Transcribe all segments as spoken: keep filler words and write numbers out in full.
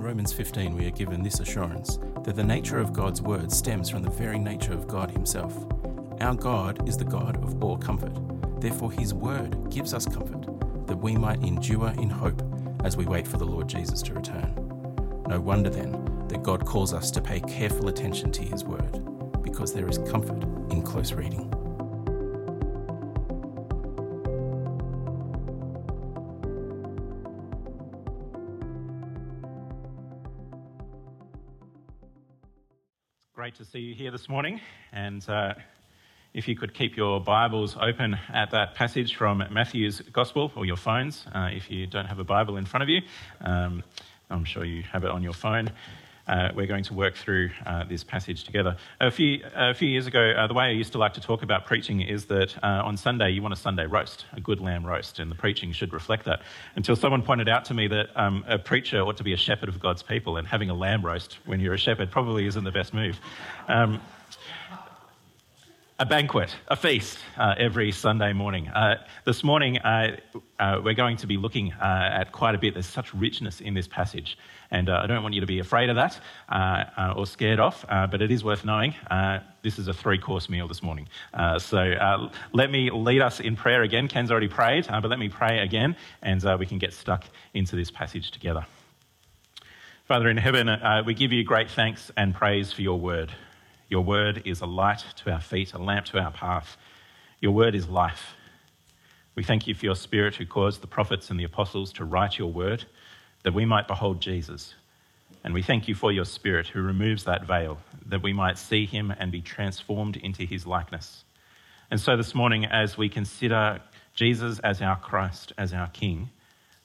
In Romans fifteen, we are given this assurance that the nature of God's word stems from the very nature of God himself. Our God is the God of all comfort. Therefore, his word gives us comfort, that we might endure in hope as we wait for the Lord Jesus to return. No wonder then that God calls us to pay careful attention to his word, because there is comfort in close reading. Great to see you here this morning, and uh, if you could keep your Bibles open at that passage from Matthew's Gospel, or your phones, uh, if you don't have a Bible in front of you, um, I'm sure you have it on your phone. Uh, we're going to work through uh, this passage together. A few a few years ago, uh, the way I used to like to talk about preaching is that uh, on Sunday, you want a Sunday roast, a good lamb roast, and the preaching should reflect that, until someone pointed out to me that um, a preacher ought to be a shepherd of God's people, and having a lamb roast when you're a shepherd probably isn't the best move. Um, a banquet, a feast, uh, every Sunday morning. Uh, this morning, uh, uh, we're going to be looking uh, at quite a bit. There's such richness in this passage, and uh, I don't want you to be afraid of that uh, uh, or scared off, uh, but it is worth knowing uh, this is a three-course meal this morning. Uh, so uh, let me lead us in prayer again. Ken's already prayed, uh, but let me pray again, and uh, we can get stuck into this passage together. Father in heaven, uh, we give you great thanks and praise for your word. Your word is a light to our feet, a lamp to our path. Your word is life. We thank you for your Spirit who caused the prophets and the apostles to write your word, that we might behold Jesus. And we thank you for your Spirit who removes that veil, that we might see him and be transformed into his likeness. And so this morning, as we consider Jesus as our Christ, as our King,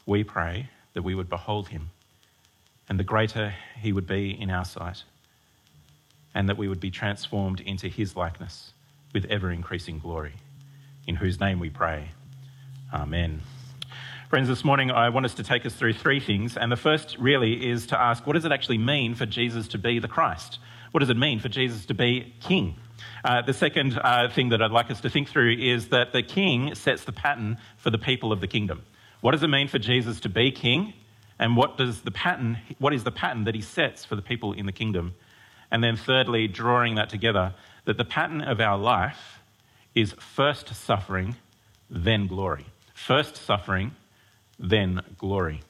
we pray that we would behold him, and the greater he would be in our sight, and that we would be transformed into his likeness with ever-increasing glory, in whose name we pray. Amen. Friends, this morning I want us to take us through three things, and the first really is to ask, what does it actually mean for Jesus to be the Christ? What does it mean for Jesus to be King? Uh, the second uh, thing that I'd like us to think through is that the King sets the pattern for the people of the kingdom. What does it mean for Jesus to be King, and what does the pattern? What is the pattern that he sets for the people in the kingdom? And then thirdly, drawing that together, that the pattern of our life is first suffering, then glory. First suffering, then glory.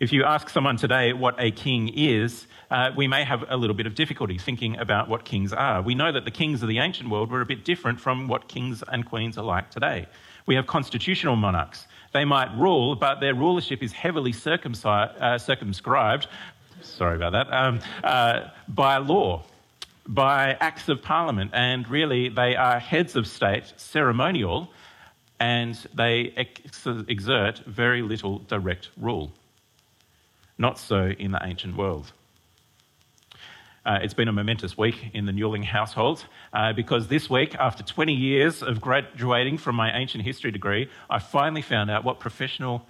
If you ask someone today what a king is, uh, we may have a little bit of difficulty thinking about what kings are. We know that the kings of the ancient world were a bit different from what kings and queens are like today. We have constitutional monarchs. They might rule, but their rulership is heavily circumci- uh, circumscribed Sorry about that, um, uh, by law, by acts of parliament, and really they are heads of state, ceremonial, and they ex- exert very little direct rule. Not so in the ancient world. Uh, it's been a momentous week in the Newling household uh, because this week, after twenty years of graduating from my ancient history degree, I finally found out what professional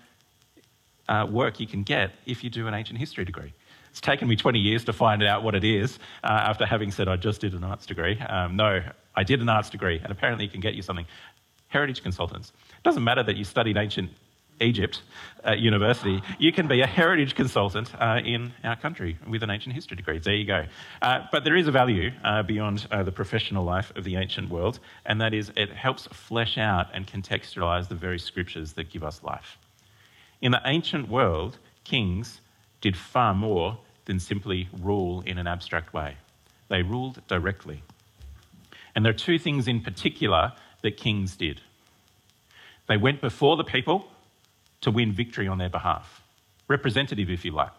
uh, work you can get if you do an ancient history degree. It's taken me twenty years to find out what it is uh, after having said I just did an arts degree. Um, no, I did an arts degree, and apparently it can get you something. Heritage consultants. It doesn't matter that you studied ancient Egypt at university. You can be a heritage consultant uh, in our country with an ancient history degree. There you go. Uh, but there is a value uh, beyond uh, the professional life of the ancient world, and that is it helps flesh out and contextualise the very scriptures that give us life. In the ancient world, kings did far more than simply rule in an abstract way. They ruled directly. And there are two things in particular that kings did. They went before the people to win victory on their behalf. Representative, if you like.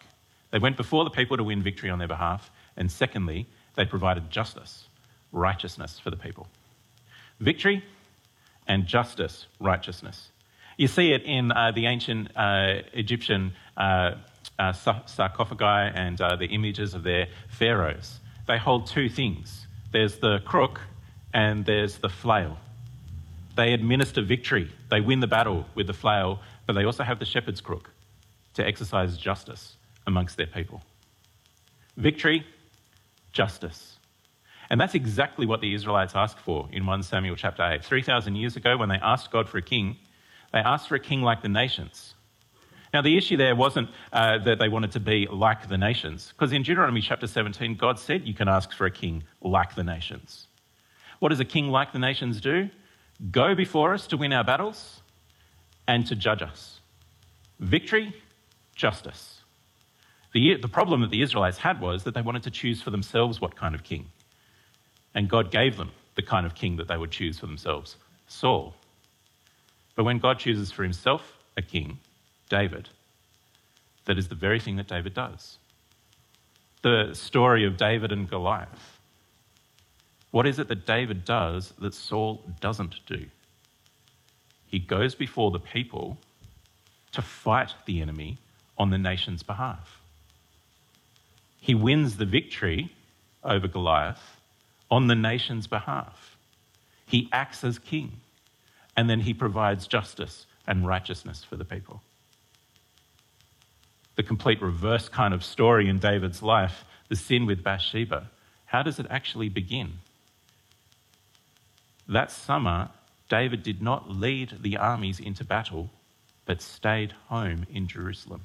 They went before the people to win victory on their behalf. And secondly, they provided justice, righteousness for the people. Victory and justice, righteousness. You see it in uh, the ancient uh, Egyptian uh, Uh, sarcophagi and uh, the images of their pharaohs. They hold two things. There's the crook and there's the flail. They administer victory. They win the battle with the flail, but they also have the shepherd's crook to exercise justice amongst their people. Victory, justice. And that's exactly what the Israelites asked for in First Samuel chapter eight. three thousand years ago, when they asked God for a king, they asked for a king like the nations. Now, the issue there wasn't uh, that they wanted to be like the nations, because in Deuteronomy chapter seventeen, God said you can ask for a king like the nations. What does a king like the nations do? Go before us to win our battles and to judge us. Victory, justice. The, the problem that the Israelites had was that they wanted to choose for themselves what kind of king. And God gave them the kind of king that they would choose for themselves, Saul. But when God chooses for himself a king, David, that is the very thing that David does. The story of David and Goliath. What is it that David does that Saul doesn't do? He goes before the people to fight the enemy on the nation's behalf. He wins the victory over Goliath on the nation's behalf. He acts as king, and then he provides justice and righteousness for the people. The complete reverse kind of story in David's life, the sin with Bathsheba, how does it actually begin? That summer, David did not lead the armies into battle, but stayed home in Jerusalem.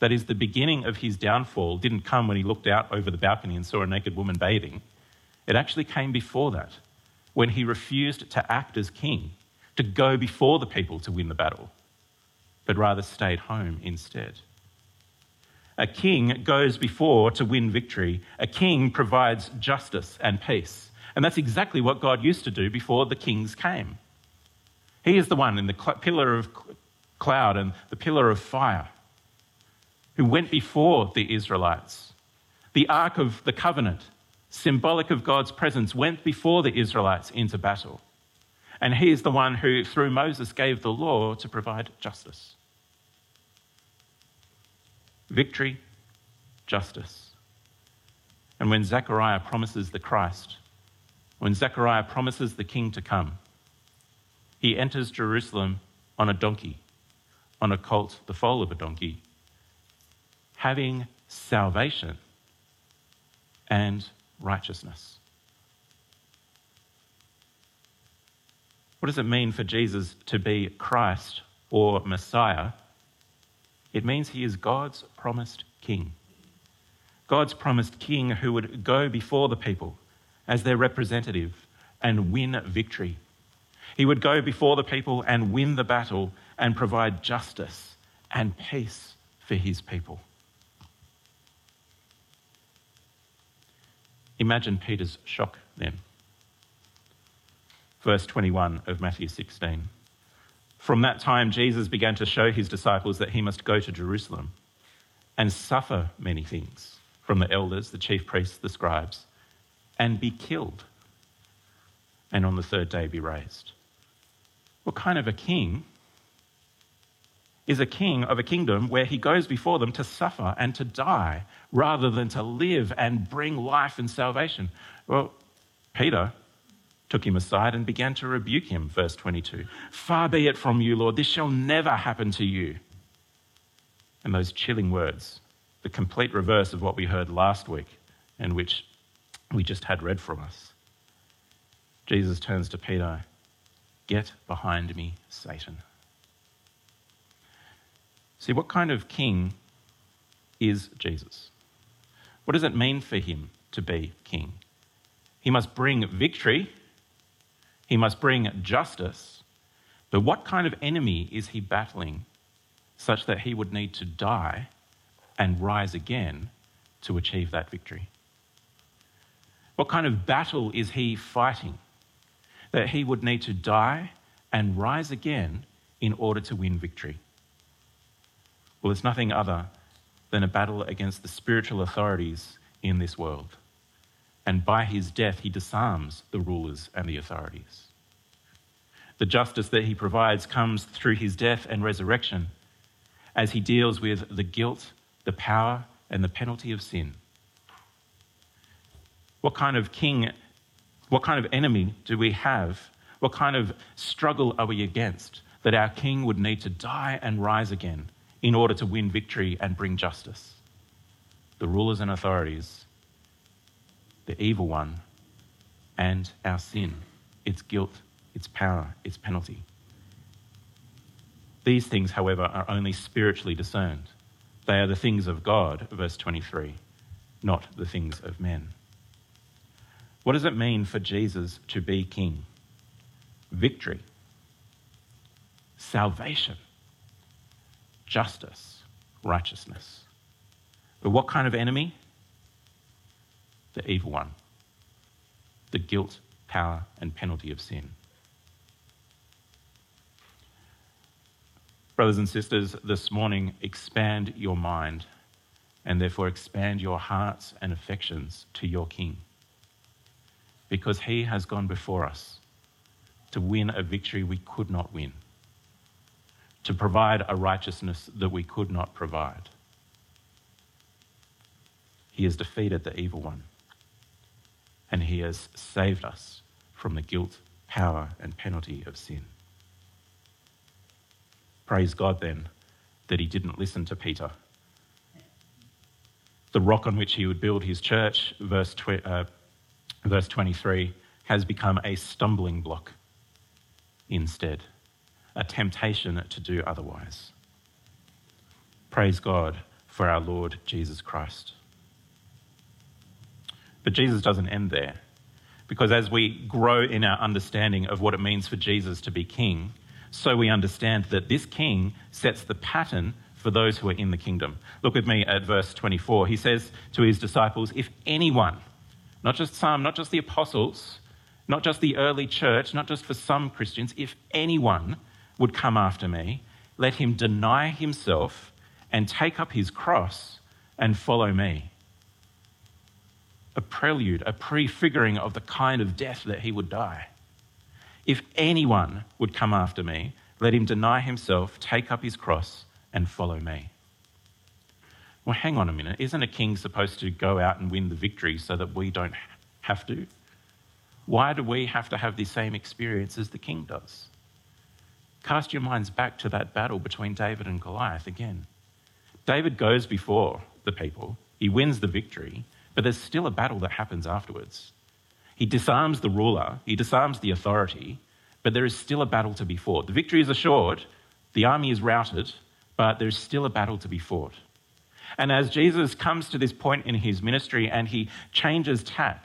That is, the beginning of his downfall didn't come when he looked out over the balcony and saw a naked woman bathing. It actually came before that, when he refused to act as king, to go before the people to win the battle, but rather stayed home instead. A king goes before to win victory. A king provides justice and peace. And that's exactly what God used to do before the kings came. He is the one in the cl- pillar of cl- cloud and the pillar of fire who went before the Israelites. The Ark of the Covenant, symbolic of God's presence, went before the Israelites into battle. And he is the one who, through Moses, gave the law to provide justice. Victory, justice. And when Zechariah promises the Christ, when Zechariah promises the king to come, he enters Jerusalem on a donkey, on a colt, the foal of a donkey, having salvation and righteousness. What does it mean for Jesus to be Christ or Messiah? It means he is God's promised king. God's promised king who would go before the people as their representative and win victory. He would go before the people and win the battle and provide justice and peace for his people. Imagine Peter's shock then. Verse twenty-one of Matthew sixteen. From that time, Jesus began to show his disciples that he must go to Jerusalem and suffer many things from the elders, the chief priests, the scribes, and be killed, and on the third day be raised. What kind of a king is a king of a kingdom where he goes before them to suffer and to die rather than to live and bring life and salvation? Well, Peter took him aside and began to rebuke him, verse twenty-two. Far be it from you, Lord, this shall never happen to you. And those chilling words, the complete reverse of what we heard last week and which we just had read from us. Jesus turns to Peter, get behind me, Satan. See, what kind of king is Jesus? What does it mean for him to be king? He must bring victory. He must bring justice, but what kind of enemy is he battling such that he would need to die and rise again to achieve that victory? What kind of battle is he fighting that he would need to die and rise again in order to win victory? Well, it's nothing other than a battle against the spiritual authorities in this world. And by his death, he disarms the rulers and the authorities. The justice that he provides comes through his death and resurrection as he deals with the guilt, the power, and the penalty of sin. What kind of king, what kind of enemy do we have? What kind of struggle are we against that our king would need to die and rise again in order to win victory and bring justice? The rulers and authorities, the evil one, and our sin, its guilt, its power, its penalty. These things, however, are only spiritually discerned. They are the things of God, verse twenty-three, not the things of men. What does it mean for Jesus to be king? Victory, salvation, justice, righteousness. But what kind of enemy? The evil one. The guilt, power, and penalty of sin. Brothers and sisters, this morning, expand your mind and therefore expand your hearts and affections to your King, because he has gone before us to win a victory we could not win, to provide a righteousness that we could not provide. He has defeated the evil one, and he has saved us from the guilt, power, and penalty of sin. Praise God, then, that he didn't listen to Peter. The rock on which he would build his church, verse tw- uh, verse twenty-three, has become a stumbling block instead, a temptation to do otherwise. Praise God for our Lord Jesus Christ. But Jesus doesn't end there, because as we grow in our understanding of what it means for Jesus to be king, so we understand that this king sets the pattern for those who are in the kingdom. Look with me at verse twenty-four. He says to his disciples, if anyone, not just some, not just the apostles, not just the early church, not just for some Christians, if anyone would come after me, let him deny himself and take up his cross and follow me. A prelude, a prefiguring of the kind of death that he would die. If anyone would come after me, let him deny himself, take up his cross, and follow me. Well, hang on a minute. Isn't a king supposed to go out and win the victory so that we don't have to? Why do we have to have the same experience as the king does? Cast your minds back to that battle between David and Goliath again. David goes before the people. He wins the victory, but there's still a battle that happens afterwards. He disarms the ruler, he disarms the authority, but there is still a battle to be fought. The victory is assured, the army is routed, but there is still a battle to be fought. And as Jesus comes to this point in his ministry and he changes tack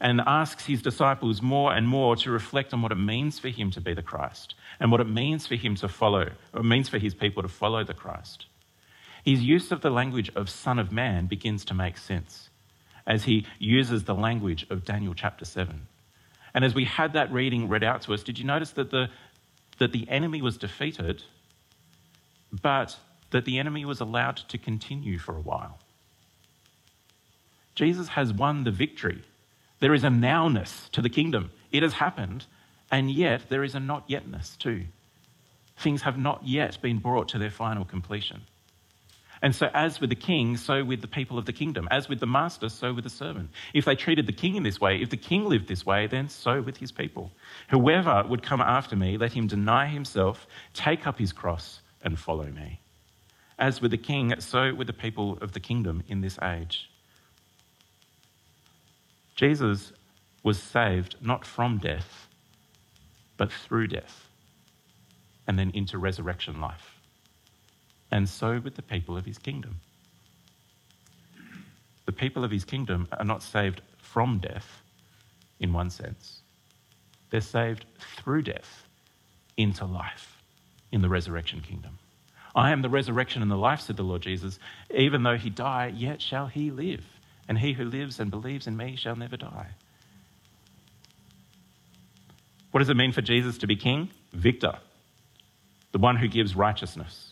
and asks his disciples more and more to reflect on what it means for him to be the Christ and what it means for him to follow, or it means for his people to follow the Christ, his use of the language of Son of Man begins to make sense, as he uses the language of Daniel chapter seven. And as we had that reading read out to us, did you notice that the, that the enemy was defeated, but that the enemy was allowed to continue for a while? Jesus has won the victory. There is a nowness to the kingdom. It has happened, and yet there is a not yetness too. Things have not yet been brought to their final completion. And so as with the king, so with the people of the kingdom. As with the master, so with the servant. If they treated the king in this way, if the king lived this way, then so with his people. Whoever would come after me, let him deny himself, take up his cross, and follow me. As with the king, so with the people of the kingdom in this age. Jesus was saved not from death, but through death, and then into resurrection life. And so with the people of his kingdom. The people of his kingdom are not saved from death in one sense. They're saved through death into life in the resurrection kingdom. I am the resurrection and the life, said the Lord Jesus. Even though he die, yet shall he live. And he who lives and believes in me shall never die. What does it mean for Jesus to be king? Victor, the one who gives righteousness.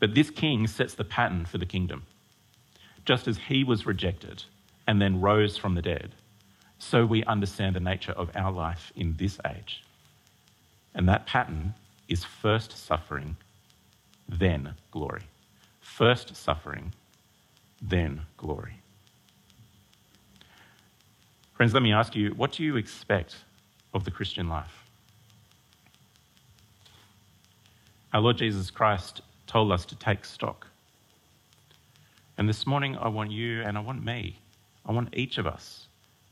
But this king sets the pattern for the kingdom. Just as he was rejected and then rose from the dead, so we understand the nature of our life in this age. And that pattern is first suffering, then glory. First suffering, then glory. Friends, let me ask you, what do you expect of the Christian life? Our Lord Jesus Christ told us to take stock. And this morning, I want you and I want me, I want each of us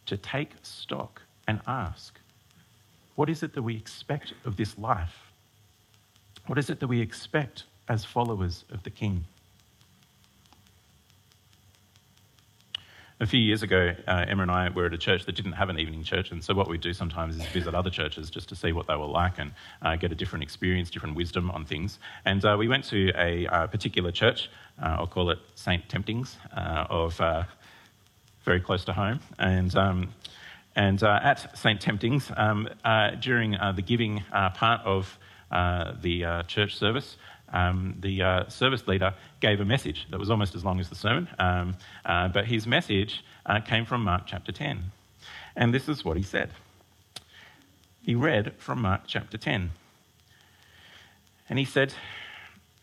to take stock and ask, what is it that we expect of this life? What is it that we expect as followers of the King? A few years ago, uh, Emma and I were at a church that didn't have an evening church, and so what we do sometimes is visit other churches just to see what they were like and uh, get a different experience, different wisdom on things. And uh, we went to a uh, particular church, uh, I'll call it Saint Tempting's, uh, of uh, very close to home. And um, and uh, at Saint Tempting's, um, uh, during uh, the giving uh, part of uh, the uh, church service, Um, the uh, service leader gave a message that was almost as long as the sermon, um, uh, but his message uh, came from Mark chapter ten. And this is what he said. He read from Mark chapter ten. And he said,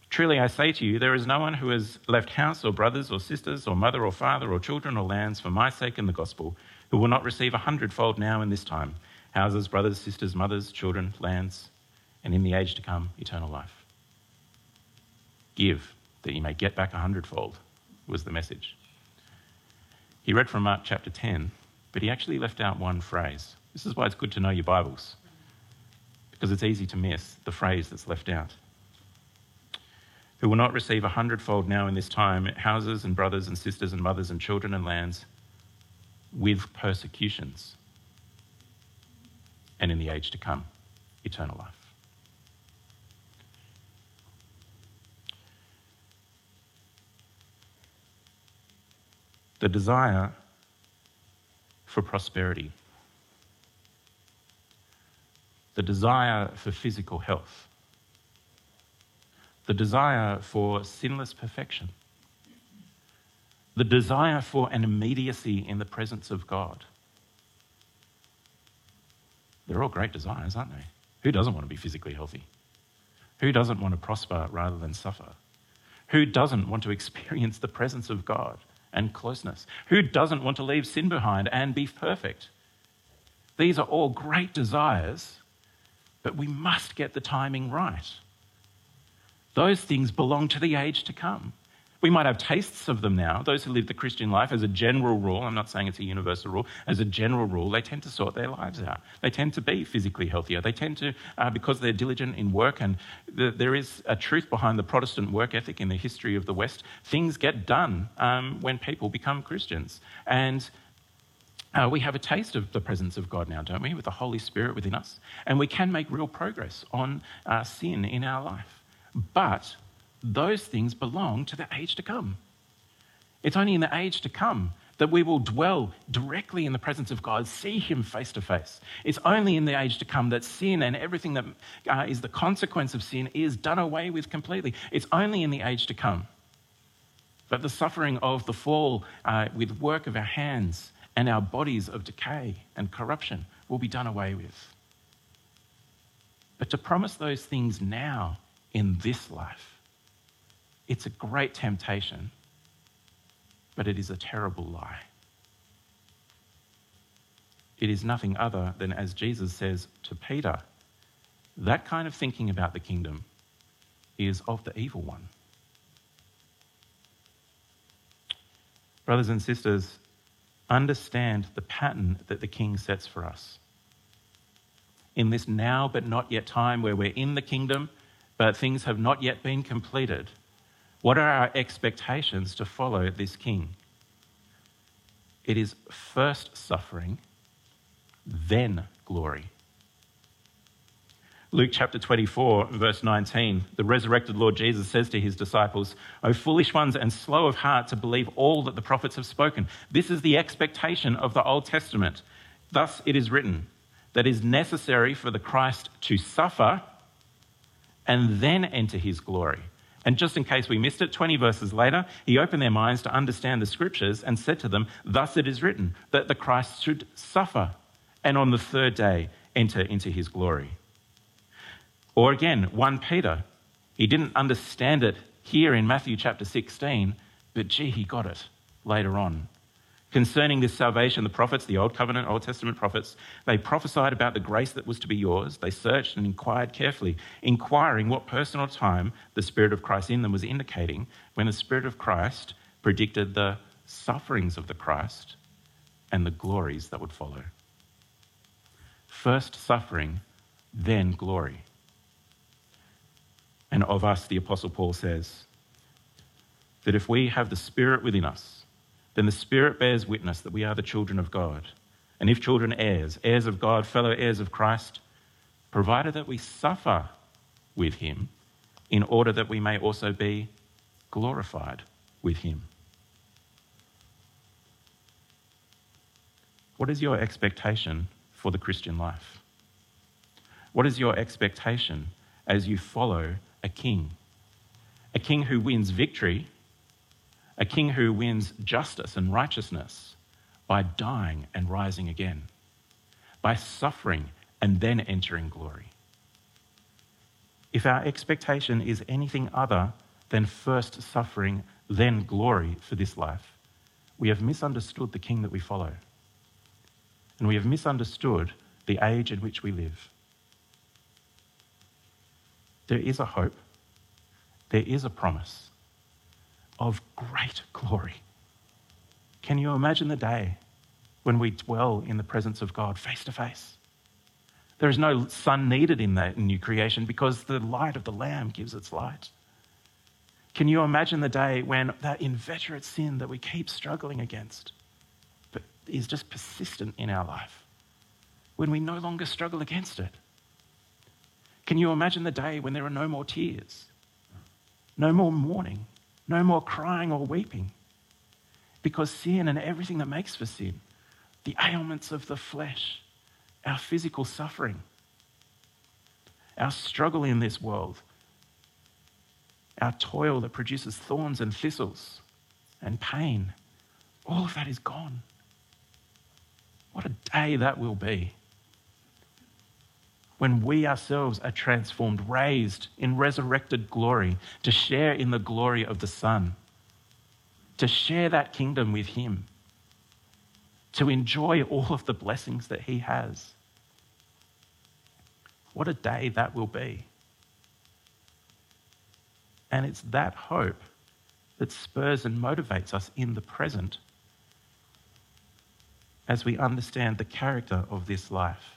"Truly I say to you, there is no one who has left house or brothers or sisters or mother or father or children or lands for my sake and the gospel who will not receive a hundredfold now in this time, houses, brothers, sisters, mothers, children, lands, and in the age to come, eternal life. Give, that you may get back a hundredfold," was the message. He read from Mark chapter ten, but he actually left out one phrase. This is why it's good to know your Bibles, because it's easy to miss the phrase that's left out. "Who will not receive a hundredfold now in this time, houses and brothers and sisters and mothers and children and lands, with persecutions, and in the age to come, eternal life." The desire for prosperity, the desire for physical health, the desire for sinless perfection, the desire for an immediacy in the presence of God. They're all great desires, aren't they? Who doesn't want to be physically healthy? Who doesn't want to prosper rather than suffer? Who doesn't want to experience the presence of God and closeness? Who doesn't want to leave sin behind and be perfect? These are all great desires, but we must get the timing right. Those things belong to the age to come. We might have tastes of them now. Those who live the Christian life, as a general rule, I'm not saying it's a universal rule, as a general rule, they tend to sort their lives out. They tend to be physically healthier. They tend to, uh, because they're diligent in work, and th- there is a truth behind the Protestant work ethic in the history of the West, things get done um, when people become Christians. And uh, we have a taste of the presence of God now, don't we, with the Holy Spirit within us? And we can make real progress on uh, sin in our life. But those things belong to the age to come. It's only in the age to come that we will dwell directly in the presence of God, see him face to face. It's only in the age to come that sin and everything that uh, is the consequence of sin is done away with completely. It's only in the age to come that the suffering of the fall uh, with work of our hands and our bodies of decay and corruption will be done away with. But to promise those things now in this life, it's a great temptation, but it is a terrible lie. It is nothing other than, as Jesus says to Peter, that kind of thinking about the kingdom is of the evil one. Brothers and sisters, understand the pattern that the King sets for us. In this now but not yet time where we're in the kingdom, but things have not yet been completed, what are our expectations to follow this King? It is first suffering, then glory. Luke chapter twenty-four, verse nineteen, the resurrected Lord Jesus says to his disciples, "O foolish ones and slow of heart to believe all that the prophets have spoken." This is the expectation of the Old Testament. "Thus it is written, that it is necessary for the Christ to suffer and then enter his glory." And just in case we missed it, twenty verses later, he opened their minds to understand the scriptures and said to them, "Thus it is written that the Christ should suffer and on the third day enter into his glory." Or again, First Peter, he didn't understand it here in Matthew chapter sixteen, but gee, he got it later on. "Concerning this salvation, the prophets," the Old Covenant, Old Testament prophets, "they prophesied about the grace that was to be yours. They searched and inquired carefully, inquiring what person or time the Spirit of Christ in them was indicating when the Spirit of Christ predicted the sufferings of the Christ and the glories that would follow." First suffering, then glory. and of us, the Apostle Paul says, that if we have the Spirit within us, then the Spirit bears witness that we are the children of God. And if children, heirs, heirs of God, fellow heirs of Christ, provided that we suffer with him in order that we may also be glorified with him. What is your expectation for the Christian life? What is your expectation as you follow a king? A king who wins victory, a king who wins justice and righteousness by dying and rising again, by suffering and then entering glory. If our expectation is anything other than first suffering, then glory for this life, we have misunderstood the king that we follow. And we have misunderstood the age in which we live. There is a hope, there is a promise of great glory. Can you imagine the day when we dwell in the presence of God face to face? There is no sun needed in that new creation because the light of the Lamb gives its light. Can you imagine the day when that inveterate sin that we keep struggling against but is just persistent in our life, when we no longer struggle against it? Can you imagine the day when there are no more tears, no more mourning, no more crying or weeping? Because sin and everything that makes for sin, the ailments of the flesh, our physical suffering, our struggle in this world, our toil that produces thorns and thistles and pain, all of that is gone. What a day that will be, when we ourselves are transformed, raised in resurrected glory to share in the glory of the Son, to share that kingdom with him, to enjoy all of the blessings that he has. What a day that will be. And it's that hope that spurs and motivates us in the present as we understand the character of this life.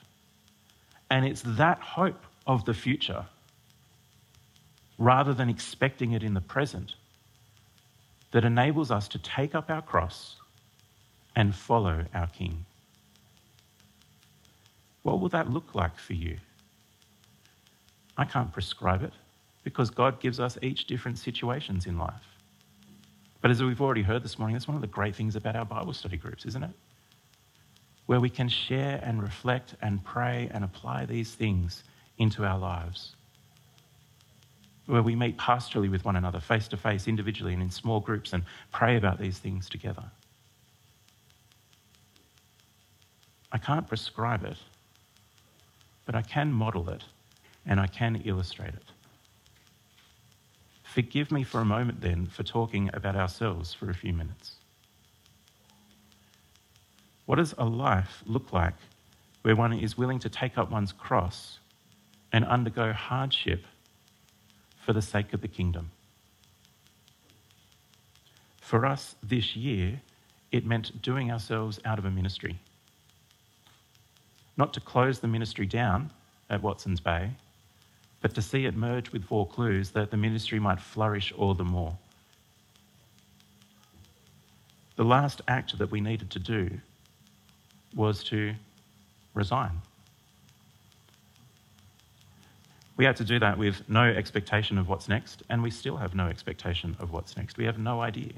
And it's that hope of the future, rather than expecting it in the present, that enables us to take up our cross and follow our King. What will that look like for you? I can't prescribe it because God gives us each different situations in life. But as we've already heard this morning, that's one of the great things about our Bible study groups, isn't it? Where we can share and reflect and pray and apply these things into our lives. Where we meet pastorally with one another, face to face, individually and in small groups, and pray about these things together. I can't prescribe it, but I can model it and I can illustrate it. Forgive me for a moment then for talking about ourselves for a few minutes. What does a life look like where one is willing to take up one's cross and undergo hardship for the sake of the kingdom? For us this year, it meant doing ourselves out of a ministry. Not to close the ministry down at Watson's Bay, but to see it merge with Vaucluse that the ministry might flourish all the more. The last act that we needed to do was to resign. We had to do that with no expectation of what's next, and we still have no expectation of what's next. We have no idea.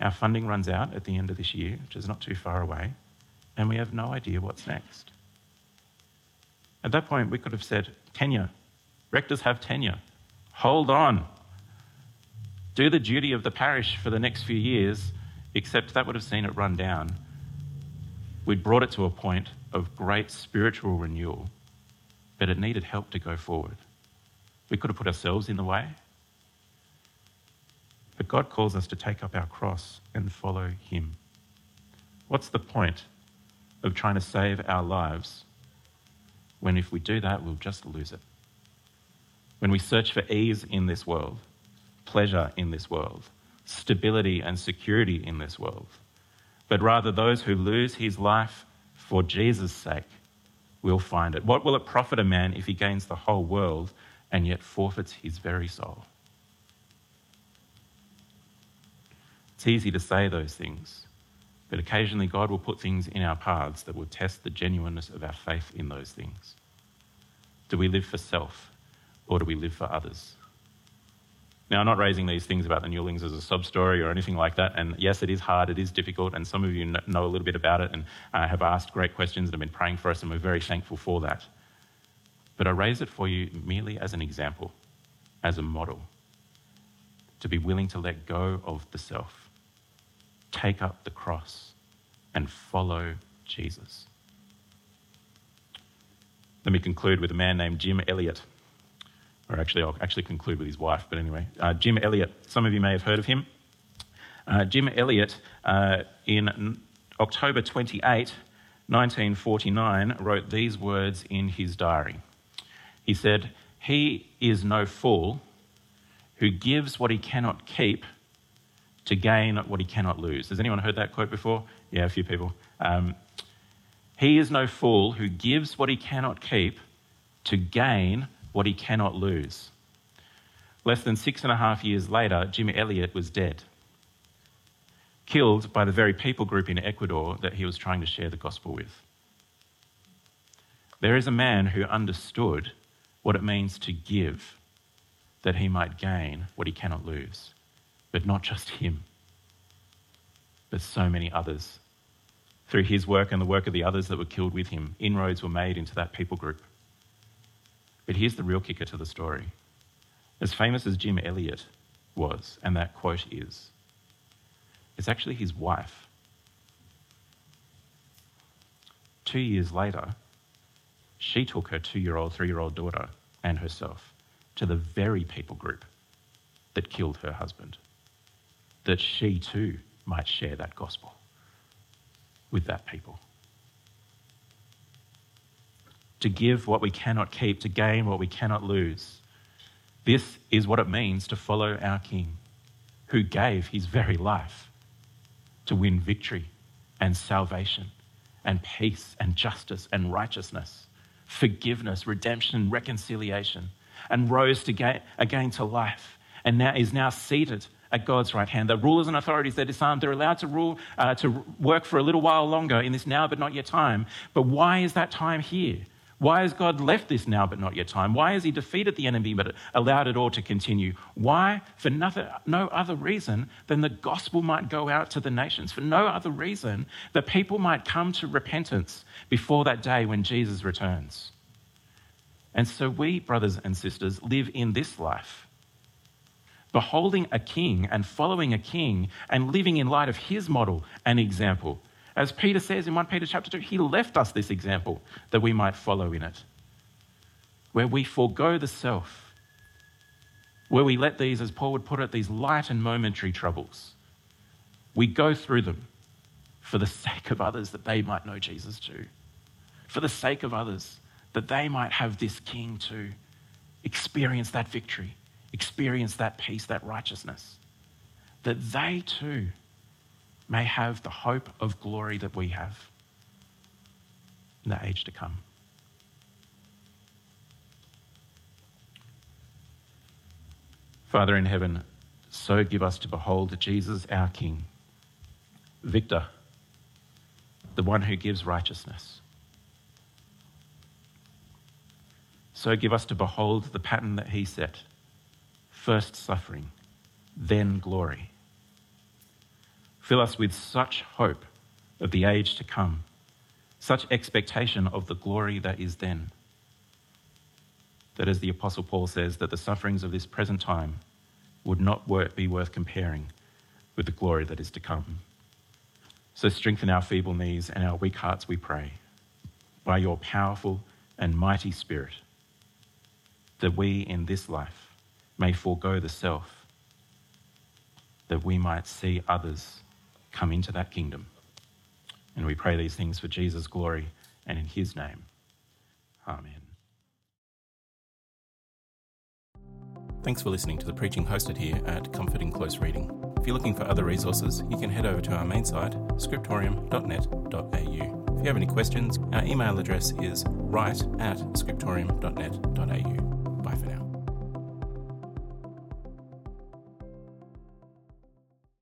Our funding runs out at the end of this year, which is not too far away, and we have no idea what's next. At that point, we could have said, tenure. Rectors have tenure. Hold on. Do the duty of the parish for the next few years, except that would have seen it run down. We'd brought it to a point of great spiritual renewal, but it needed help to go forward. We could have put ourselves in the way, but God calls us to take up our cross and follow him. What's the point of trying to save our lives when if we do that, we'll just lose it? When we search for ease in this world, pleasure in this world, stability and security in this world, but rather those who lose his life for Jesus' sake will find it. What will it profit a man if he gains the whole world and yet forfeits his very soul. It's easy to say those things, but occasionally God will put things in our paths that will test the genuineness of our faith in those things. Do we live for self, or do we live for others? Now, I'm not raising these things about the Newlings as a sub-story or anything like that, and yes, it is hard, it is difficult, and some of you know a little bit about it and uh, have asked great questions and have been praying for us, and we're very thankful for that. But I raise it for you merely as an example, as a model, to be willing to let go of the self, take up the cross, and follow Jesus. Let me conclude with a man named Jim Elliott. Or actually, I'll actually conclude with his wife, but anyway. Uh, Jim Elliott, some of you may have heard of him. Uh, Jim Elliott, uh, in October twenty-eighth, nineteen forty-nine, wrote these words in his diary. He said, "He is no fool who gives what he cannot keep to gain what he cannot lose." Has anyone heard that quote before? Yeah, a few people. Um, he is no fool who gives what he cannot keep to gain what he cannot lose. Less than six and a half years later, Jim Elliott was dead, killed by the very people group in Ecuador that he was trying to share the gospel with. There is a man who understood what it means to give, that he might gain what he cannot lose, but not just him, but so many others. Through his work and the work of the others that were killed with him, inroads were made into that people group. But here's the real kicker to the story. As famous as Jim Elliott was, and that quote is, it's actually his wife. Two years later, she took her two-year-old, three-year-old daughter and herself to the very people group that killed her husband, that she too might share that gospel with that people. To give what we cannot keep, to gain what we cannot lose. This is what it means to follow our King, who gave his very life to win victory and salvation and peace and justice and righteousness, forgiveness, redemption, reconciliation, and rose to ga- again to life, and now is now seated at God's right hand. The rulers and authorities, they're disarmed. They're allowed to rule, uh, to work for a little while longer in this now but not yet time. But why is that time here? Why has God left this now but not yet time? Why has he defeated the enemy but allowed it all to continue? Why? For nothing, no other reason than the gospel might go out to the nations. For no other reason that people might come to repentance before that day when Jesus returns. And so we, brothers and sisters, live in this life, beholding a king and following a king and living in light of his model and example. As Peter says in First Peter chapter two, he left us this example that we might follow in it, where we forego the self, where we let these, as Paul would put it, these light and momentary troubles. We go through them for the sake of others that they might know Jesus too, for the sake of others that they might have this King too, experience that victory, experience that peace, that righteousness, that they too may have the hope of glory that we have in the age to come. Father in heaven, so give us to behold Jesus, our King, victor, the one who gives righteousness. So give us to behold the pattern that he set, first suffering, then glory. Fill us with such hope of the age to come, such expectation of the glory that is then, that as the Apostle Paul says, that the sufferings of this present time would not be worth comparing with the glory that is to come. So strengthen our feeble knees and our weak hearts, we pray, by your powerful and mighty Spirit, that we in this life may forego the self, that we might see others come into that kingdom. And we pray these things for Jesus' glory and in his name. Amen. Thanks for listening to the preaching hosted here at Comfort in Close Reading. If you're looking for other resources, you can head over to our main site, scriptorium dot net dot a u. If you have any questions, our email address is write at scriptorium dot net dot a u.